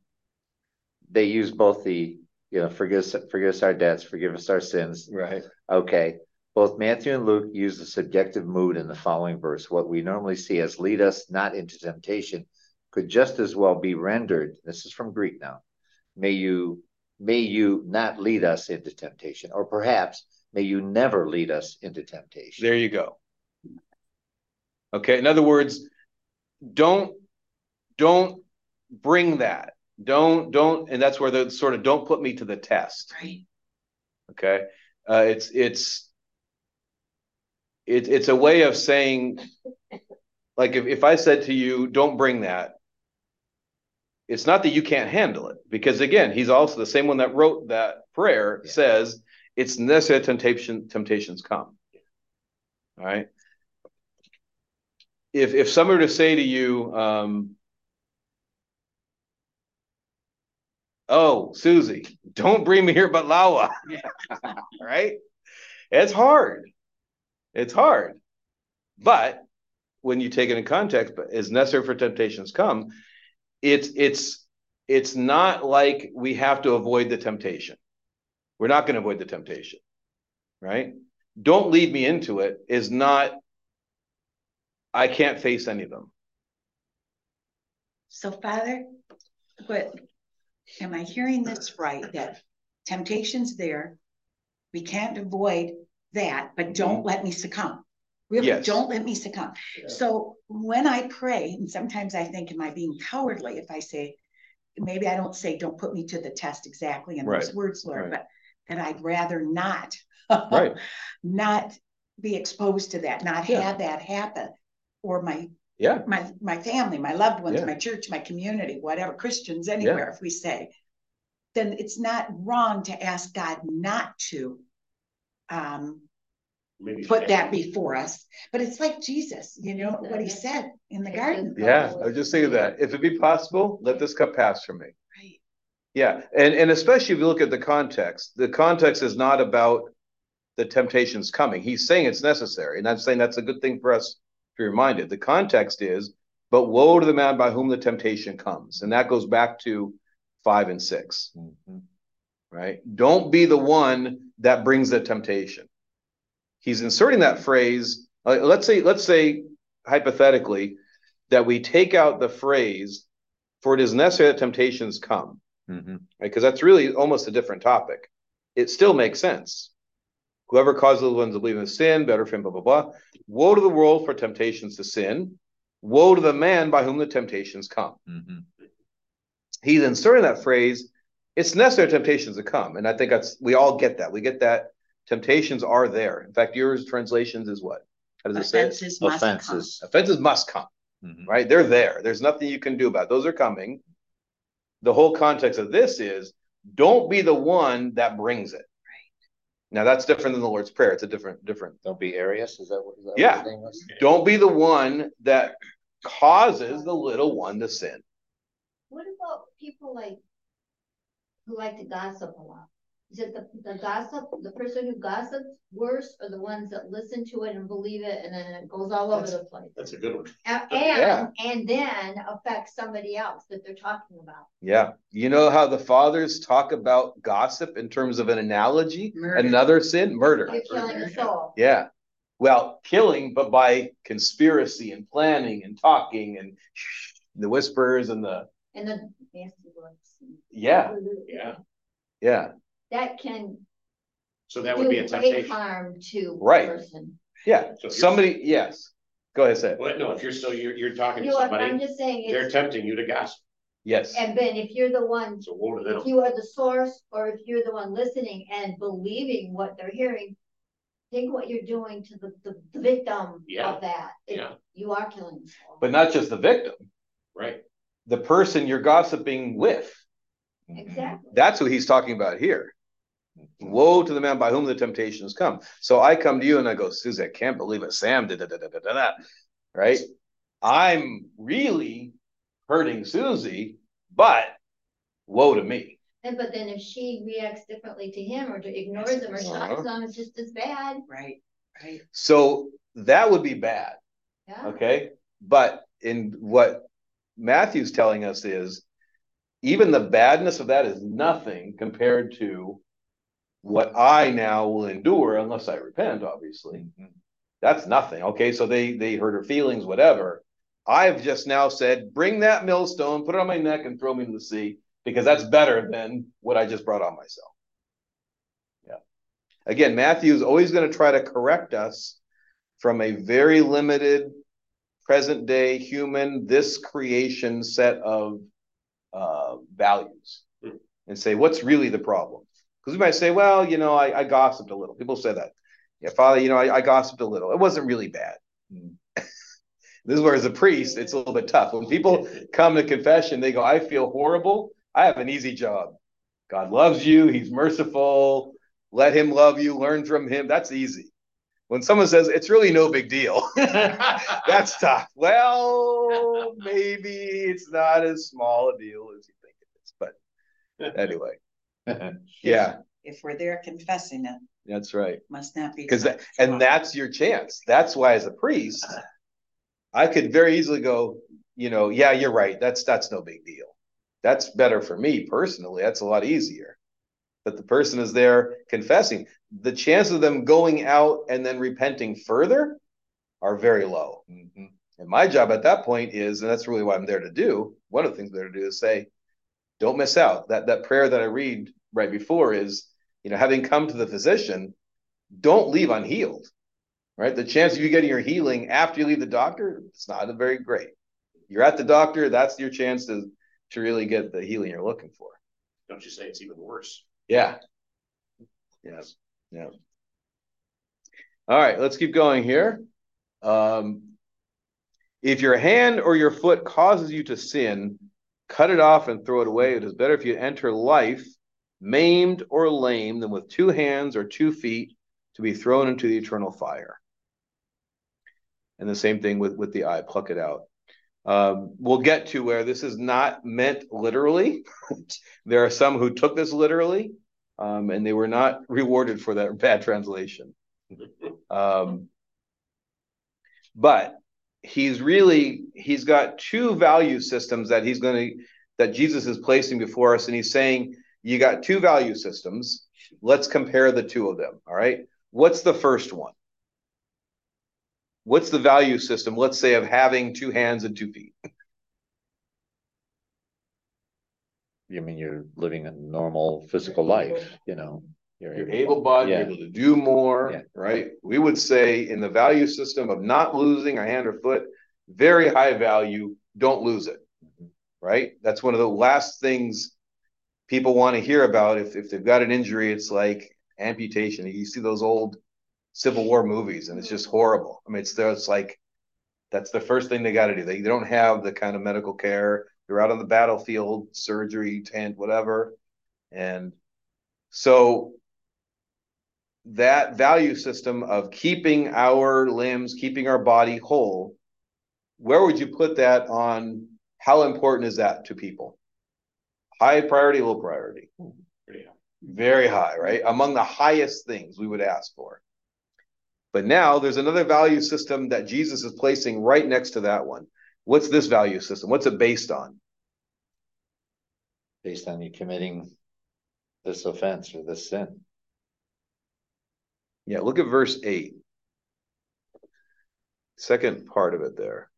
they use both the You know, forgive us, forgive us our debts, forgive us our sins. Right. Okay. Both Matthew and Luke use the subjective mood in the following verse. What we normally see as lead us not into temptation could just as well be rendered. This is from Greek now. May you, may you not lead us into temptation, or perhaps may you never lead us into temptation. There you go. Okay. In other words, don't, don't bring that. Don't, don't, and that's where the sort of don't put me to the test. Right. Okay. Uh, it's, it's, it, it's a way of saying, like, if, if I said to you, don't bring that, it's not that you can't handle it. Because again, he's also the same one that wrote that prayer yeah. says, it's necessary temptation, temptations come. Yeah. All right. If, if someone were to say to you, um, oh, Susie, don't bring me here but Lawa, right? It's hard. It's hard. But when you take it in context, but is necessary for temptations come, it's it's it's not like we have to avoid the temptation. We're not going to avoid the temptation, right? Don't lead me into it is not, I can't face any of them. So, Father, but... am I hearing this right? That temptation's there. We can't avoid that, but don't mm-hmm. let me succumb. Really, yes. Don't let me succumb. Yeah. So when I pray, and sometimes I think, am I being cowardly if I say, maybe I don't say, don't put me to the test exactly in right. those words, Lord, right. but that I'd rather not, right. not be exposed to that, not yeah. have that happen, or my Yeah, my my family, my loved ones, yeah. my church, my community, whatever, Christians anywhere, yeah. if we say, then it's not wrong to ask God not to um, Maybe put that before us. But it's like Jesus, you know, what he said in the garden. Yeah, I was just thinking that. If it be possible, let this cup pass from me. Right. Yeah, and, and especially if you look at the context, the context is not about the temptations coming. He's saying it's necessary, and I'm saying that's a good thing for us. Be reminded the context is, but woe to the man by whom the temptation comes, and that goes back to five and six, mm-hmm. right? Don't be the one that brings the temptation. He's inserting that phrase. Uh, let's say, let's say hypothetically that we take out the phrase, "For it is necessary that temptations come," mm-hmm. right? Because that's really almost a different topic. It still makes sense. Whoever causes the ones to believe in sin, better for him, blah, blah, blah. Woe to the world for temptations to sin. Woe to the man by whom the temptations come. Mm-hmm. He's inserting that phrase, it's necessary temptations to come. And I think that's we all get that. We get that temptations are there. In fact, yours translations is what? How does it say? Offenses must Offenses. come. Offenses must come, mm-hmm. right? They're there. There's nothing you can do about it. Those are coming. the whole context of this is, don't be the one that brings it. Right. Now, that's different than the Lord's Prayer. It's a different, different. Don't be Arius. Is that what? Is that yeah. What the name was? Don't be the one that causes the little one to sin. What about people like who like to gossip a lot? Is it the, the gossip, the person who gossips worse, or the ones that listen to it and believe it, and then it goes all that's, over the place? That's a good one. And yeah. and then affects somebody else that they're talking about. Yeah. You know how the fathers talk about gossip in terms of an analogy? Murder. Another sin? Murder. You're killing a soul. Yeah. Well, killing, but by conspiracy and planning and talking and the whispers and the... And the nasty words. Yeah. Yeah. Yeah. That can so that would be a temptation harm to right. person. Yeah. So somebody, yes. Go ahead, say it. Well, no, if you're still you're, you're talking you to somebody, I'm just saying they're tempting you to gossip. Yes. And Ben, if you're the one, so if you are the source, or if you're the one listening and believing what they're hearing, think what you're doing to the, the, the victim yeah. of that. It, yeah. You are killing yourself. But not just the victim. Right. The person you're gossiping with. Exactly. That's what he's talking about here. Woe to the man by whom the temptations come. So I come to you and I go, Susie, I can't believe it. Sam did da, da, da, da, da, da. Right? I'm really hurting Susie, but woe to me. And but then if she reacts differently to him, or to ignores him, or shocks him, it's just as bad. Right. Right. So that would be bad. Yeah. Okay. But in what Matthew's telling us is, even the badness of that is nothing compared to what I now will endure, unless I repent, obviously. Mm-hmm. That's nothing. Okay, so they they hurt her feelings, whatever. I've just now said, bring that millstone, put it on my neck, and throw me in the sea, because that's better than what I just brought on myself. Yeah. Again, Matthew's always going to try to correct us from a very limited, present-day human, this creation set of uh, values, mm-hmm. and say, what's really the problem? Because we might say, well, you know, I, I gossiped a little. People say that. Yeah, Father, you know, I, I gossiped a little. It wasn't really bad. Mm. This is where, as a priest, it's a little bit tough. When people come to confession, they go, I feel horrible. I have an easy job. God loves you. He's merciful. Let him love you. Learn from him. That's easy. When someone says, it's really no big deal, that's tough. Well, maybe it's not as small a deal as you think it is. But anyway. Yeah. If, if we're there confessing it, that's right. Must not be because that, and that's your chance. That's why, as a priest, I could very easily go, you know, yeah, you're right. That's that's no big deal. That's better for me personally. That's a lot easier. But the person is there confessing. The chance of them going out and then repenting further are very low. Mm-hmm. And my job at that point is, and that's really what I'm there to do. One of the things I'm there to do is say, don't miss out. That that prayer that I read right before is, you know, having come to the physician, don't leave unhealed, right? The chance of you getting your healing after you leave the doctor, it's not very great. You're at the doctor, that's your chance to, to really get the healing you're looking for. Don't you say it's even worse? Yeah. Yeah. Yeah. All right, let's keep going here. Um, if your hand or your foot causes you to sin, cut it off and throw it away. It is better if you enter life maimed or lame than with two hands or two feet to be thrown into the eternal fire. And the same thing with, with the eye, pluck it out. Um, we'll get to where this is not meant literally. There are some who took this literally, um, and they were not rewarded for that bad translation. Um, but he's really, he's got two value systems that he's going to, that Jesus is placing before us. And he's saying, you got two value systems. Let's compare the two of them. All right. What's the first one? What's the value system, let's say, of having two hands and two feet? You mean you're living a normal physical life, you know. You're, you're able-bodied, yeah. You're able to do more, yeah. Right? We would say in the value system of not losing a hand or foot, very high value, don't lose it, mm-hmm. Right? That's one of the last things people want to hear about. If, if they've got an injury, it's like amputation. You see those old Civil War movies, and it's just horrible. I mean, it's, it's like that's the first thing they got to do. They, they don't have the kind of medical care They're out on the battlefield, surgery, tent, whatever. And so that value system of keeping our limbs, keeping our body whole, where would you put that on? How important is that to people? High priority, low priority? Yeah. Very high, right? Among the highest things we would ask for. But now there's another value system that Jesus is placing right next to that one. What's this value system? What's it based on? Based on you committing this offense or this sin. Yeah, look at verse eight. Second part of it there.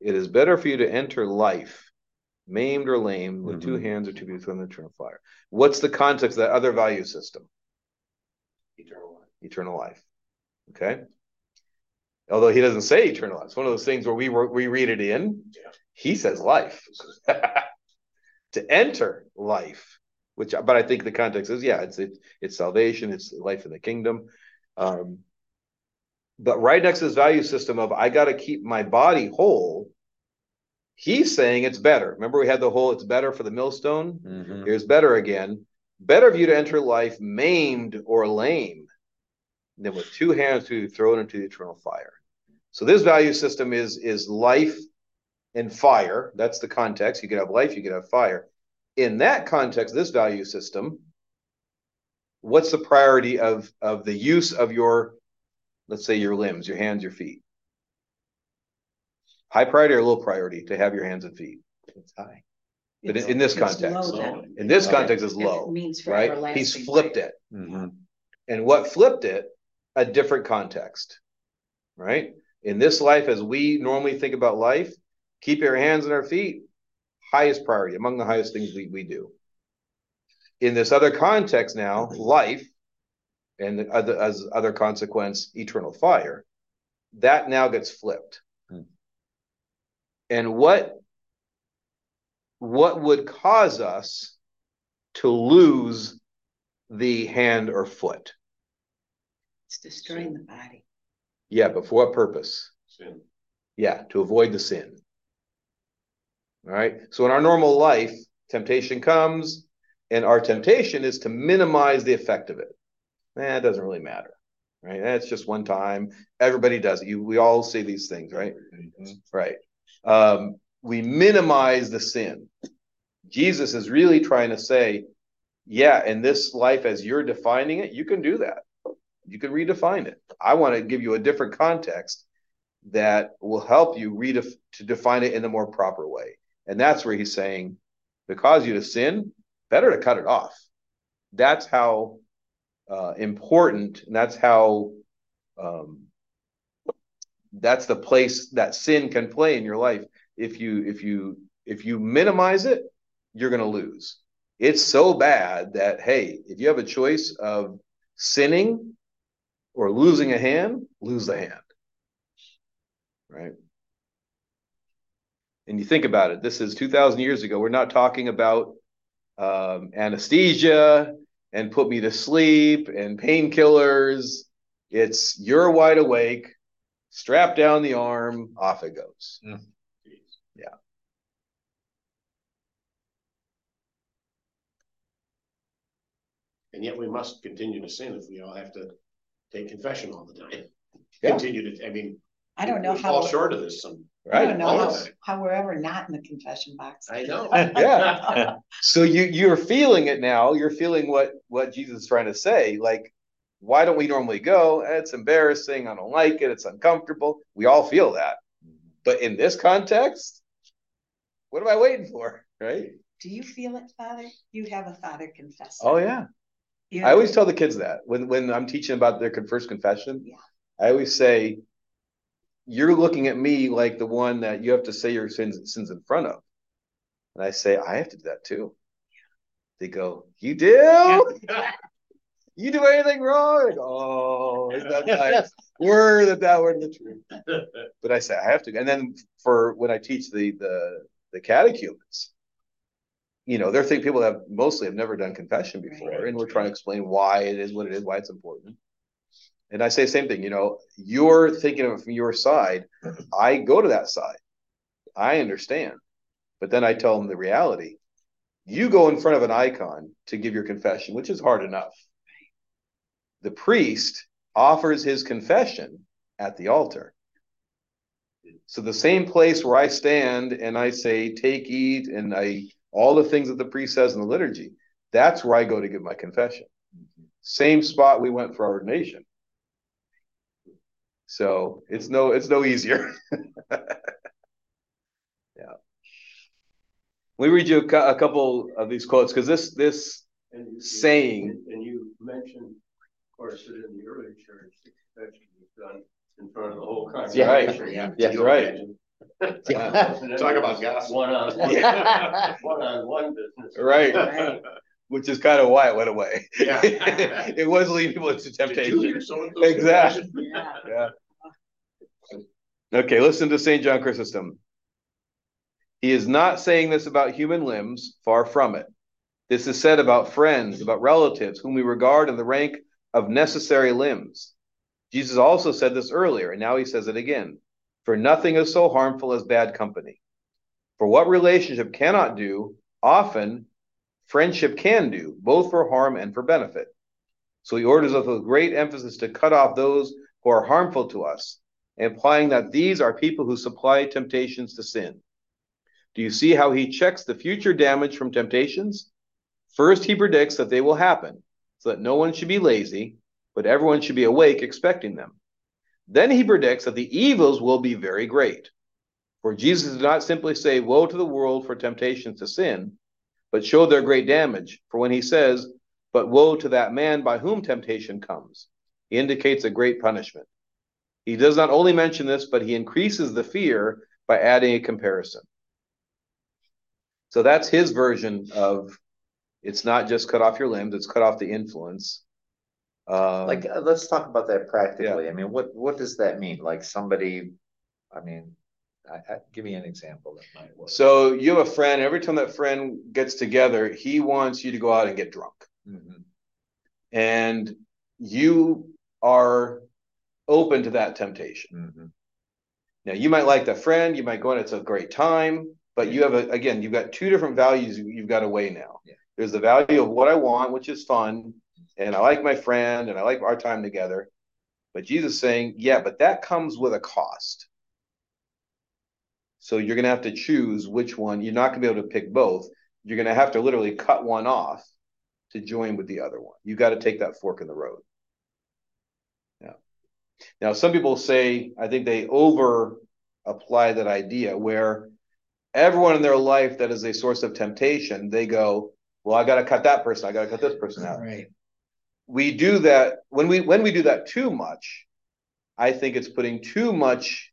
It is better for you to enter life, maimed or lame, with mm-hmm. two hands or two feet from the eternal fire. What's the context of that other value system? Eternal life. Eternal life. Okay? Although he doesn't say eternal life. It's one of those things where we, we read it in. Yeah. He says life. To enter life. Which, but I think the context is, yeah, it's it, it's salvation, it's life in the kingdom. Um, but right next to this value system of I got to keep my body whole, he's saying it's better. Remember we had the whole, it's better for the millstone? Mm-hmm. Here's better again. Better of you to enter life maimed or lame than with two hands to be thrown into the eternal fire. So this value system is, is life and fire. That's the context. You could have life, you could have fire. In that context, this value system, what's the priority of, of the use of your, let's say, your limbs, your hands, your feet? High priority or low priority to have your hands and feet? It's high. But it's, in this context, low, in this context, it's low, it means right? He's flipped it. Mm-hmm. And what flipped it, a different context, right? In this life, as we normally think about life, keep your hands and our feet, highest priority, among the highest things we, we do. In this other context now, life, and the other, as other consequence, eternal fire, that now gets flipped. Hmm. And what, what would cause us to lose the hand or foot? It's destroying sin. The body. Yeah, but for what purpose? Sin. Yeah, to avoid the sin. All right. So in our normal life, temptation comes, and our temptation is to minimize the effect of it. Eh, it doesn't really matter, right? Eh, it's just one time. Everybody does it. You, we all say these things, right? Right. Um, we minimize the sin. Jesus is really trying to say, yeah, in this life as you're defining it, you can do that. You can redefine it. I want to give you a different context that will help you redef- to define it in a more proper way. And that's where he's saying, to cause you to sin, better to cut it off. That's how uh, important, and that's how, um, that's the place that sin can play in your life. If you, if you, if you minimize it, you're going to lose. It's so bad that, hey, if you have a choice of sinning or losing a hand, lose the hand. Right? And you think about it, this is two thousand years ago. We're not talking about um, anesthesia and put me to sleep and painkillers. It's you're wide awake, strap down the arm, off it goes. Mm. Yeah. And yet we must continue to sin if we all have to take confession all the time. Yeah. Continue to, I mean, I don't know we how. Fall short of this some. Right. I don't know how, how we're ever not in the confession box. I know. Yeah. So you, you're feeling it now. You're feeling what, what Jesus is trying to say. Like, why don't we normally go? It's embarrassing. I don't like it. It's uncomfortable. We all feel that. But in this context, what am I waiting for? Right? Do you feel it, Father? You have a father confessor. Oh, yeah. You I always it. tell the kids that when, when I'm teaching about their first confession. Yeah. I always say, you're looking at me like the one that you have to say your sins sins in front of. And I say, I have to do that too. Yeah. They go, you do? You do anything wrong? I go, oh, is that nice? Word that that word the truth. But I say, I have to. And then for when I teach the the, the catechumens, you know, they're people that have mostly have never done confession before. Right. And we're trying to explain why it is what it is, why it's important. And I say the same thing, you know, you're thinking of it from your side. I go to that side. I understand. But then I tell them the reality. You go in front of an icon to give your confession, which is hard enough. The priest offers his confession at the altar. So the same place where I stand and I say, take, eat, and I all the things that the priest says in the liturgy, that's where I go to give my confession. Mm-hmm. Same spot we went for our ordination. So it's no, it's no easier. Yeah. We read you a, a couple of these quotes because this this and you, saying and you mentioned, of course, that in the early church the confession was done in front of the whole congregation. Yeah, right. Yeah, yeah, right. Yeah. Talk about gospel. One on one, yeah. One on one business, right? Right. Which is kind of why it went away. Yeah. It was leading people into temptation. Exactly. Yeah. Yeah. Okay, listen to Saint John Chrysostom. He is not saying this about human limbs, far from it. This is said about friends, about relatives, whom we regard in the rank of necessary limbs. Jesus also said this earlier, and now he says it again. For nothing is so harmful as bad company. For what relationship cannot do, often friendship can do, both for harm and for benefit. So he orders us with great emphasis to cut off those who are harmful to us, implying that these are people who supply temptations to sin. Do you see how he checks the future damage from temptations? First, he predicts that they will happen, so that no one should be lazy, but everyone should be awake expecting them. Then he predicts that the evils will be very great. For Jesus did not simply say, woe to the world for temptations to sin, but show their great damage. For when he says, but woe to that man by whom temptation comes, he indicates a great punishment. He does not only mention this, but he increases the fear by adding a comparison. So that's his version of, it's not just cut off your limbs, it's cut off the influence. Um, like, uh, let's talk about that practically. Yeah. I mean, what what does that mean? Like somebody, I mean, I, I, give me an example that might work. So you have a friend. Every time that friend gets together, he wants you to go out and get drunk. Mm-hmm. And you are open to that temptation. Mm-hmm. Now, you might like the friend. You might go and it's a great time. But you have, a, again, you've got two different values you've got to weigh now. Yeah. There's the value of what I want, which is fun. And I like my friend and I like our time together. But Jesus is saying, yeah, but that comes with a cost. So you're going to have to choose which one. You're not going to be able to pick both. You're going to have to literally cut one off to join with the other one. You've got to take that fork in the road. Yeah. Now, some people say, I think they over apply that idea where everyone in their life that is a source of temptation, they go, well, I got to cut that person. I got to cut this person out. Right. We do that when we when we do that too much. I think it's putting too much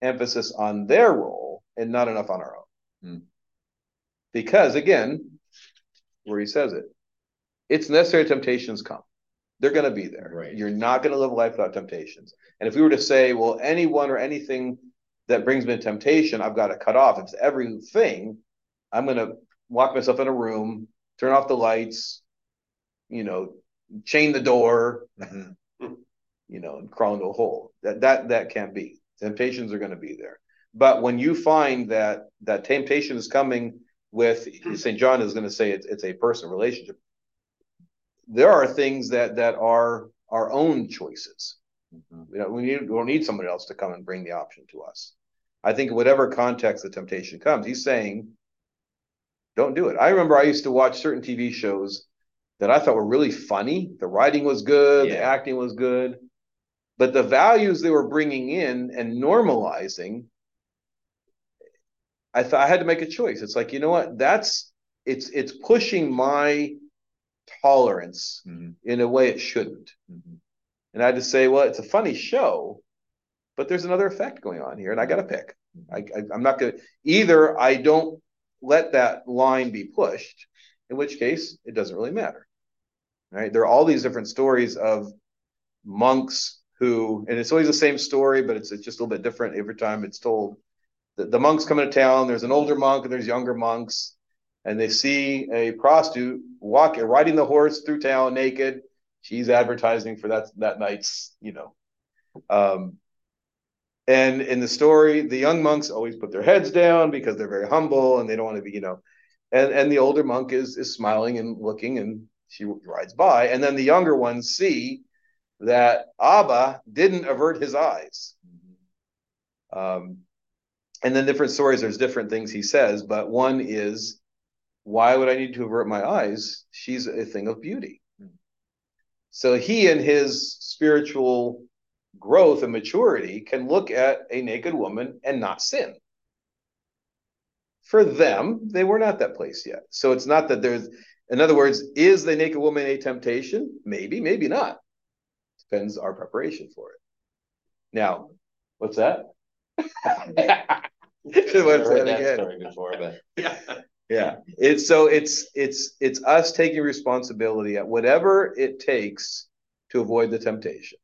emphasis on their role and not enough on our own. Hmm. Because again, where he says it, it's necessary. Temptations come; they're going to be there. Right. You're not going to live life without temptations. And if we were to say, well, anyone or anything that brings me temptation, I've got to cut off. If it's everything, I'm going to walk myself in a room, turn off the lights, you know, chain the door, mm-hmm. you know, and crawl into a hole. That that that can't be. Temptations are going to be there. But when you find that that temptation is coming with, Saint John is going to say it's, it's a personal relationship. There are things that that are our own choices. Mm-hmm. We don't we, need, we don't need somebody else to come and bring the option to us. I think whatever context the temptation comes, he's saying, don't do it. I remember I used to watch certain T V shows that I thought were really funny. The writing was good, yeah. The acting was good, but the values they were bringing in and normalizing, I thought I had to make a choice. It's like, you know what? That's it's it's pushing my tolerance mm-hmm. in a way it shouldn't. Mm-hmm. And I had to say, well, it's a funny show, but there's another effect going on here, and I got to pick. I, I, I'm not going to either. I don't let that line be pushed. In which case, it doesn't really matter, right? There are all these different stories of monks who, and it's always the same story, but it's, it's just a little bit different every time it's told. The, the monks come into town, there's an older monk and there's younger monks, and they see a prostitute walking, riding the horse through town naked. She's advertising for that, that night's, you know. Um, And in the story, the young monks always put their heads down because they're very humble and they don't want to be, you know, and, and the older monk is is smiling and looking, and she rides by. And then the younger ones see that Abba didn't avert his eyes. Mm-hmm. Um, and then different stories, there's different things he says, but one is, why would I need to avert my eyes? She's a thing of beauty. Mm-hmm. So he and his spiritual growth and maturity can look at a naked woman and not sin. For them, they were not that place yet. So it's not that there's, in other words, is the naked woman a temptation? Maybe, maybe not. Depends our preparation for it. Now, what's that? I've heard that story before, but yeah. Yeah. It's so it's it's it's us taking responsibility at whatever it takes to avoid the temptation.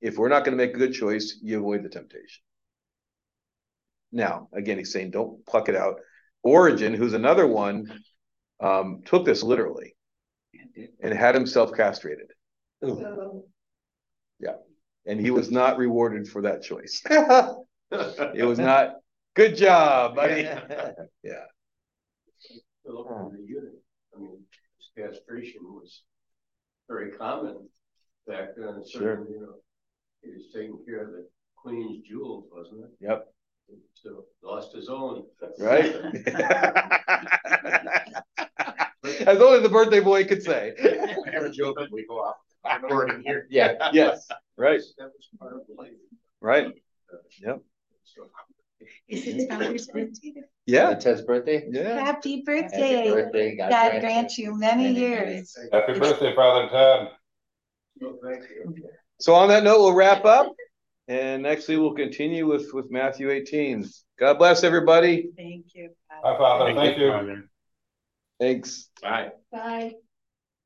If we're not going to make a good choice, you avoid the temptation. Now, again, he's saying, don't pluck it out. Origen, who's another one, um, took this literally and had himself castrated. Ooh. Yeah. And he was not rewarded for that choice. It was not, good job, buddy. Yeah. Well, the unit, I mean, castration was very common back then. Certainly, sure. You know, he was taking care of the queen's jewels, wasn't it? Yep. So lost his own. Right. As only the birthday boy could say. I have a joke when we go off. I'm already here. Yeah. Yes. Right. That was part of life. Right. Uh, yep. So. Is it Tyler's birthday? Yeah, it's his birthday. Yeah. Happy birthday. Happy birthday. God, God grant, grant you many, many years. years. Happy it's... birthday, Father Tom. No, thank you. So on that note, we'll wrap up. And next week, we'll continue with, with Matthew eighteen. God bless everybody. Thank you. Father. Bye, Father. Thank, thank you. you. Thanks. Bye. Bye.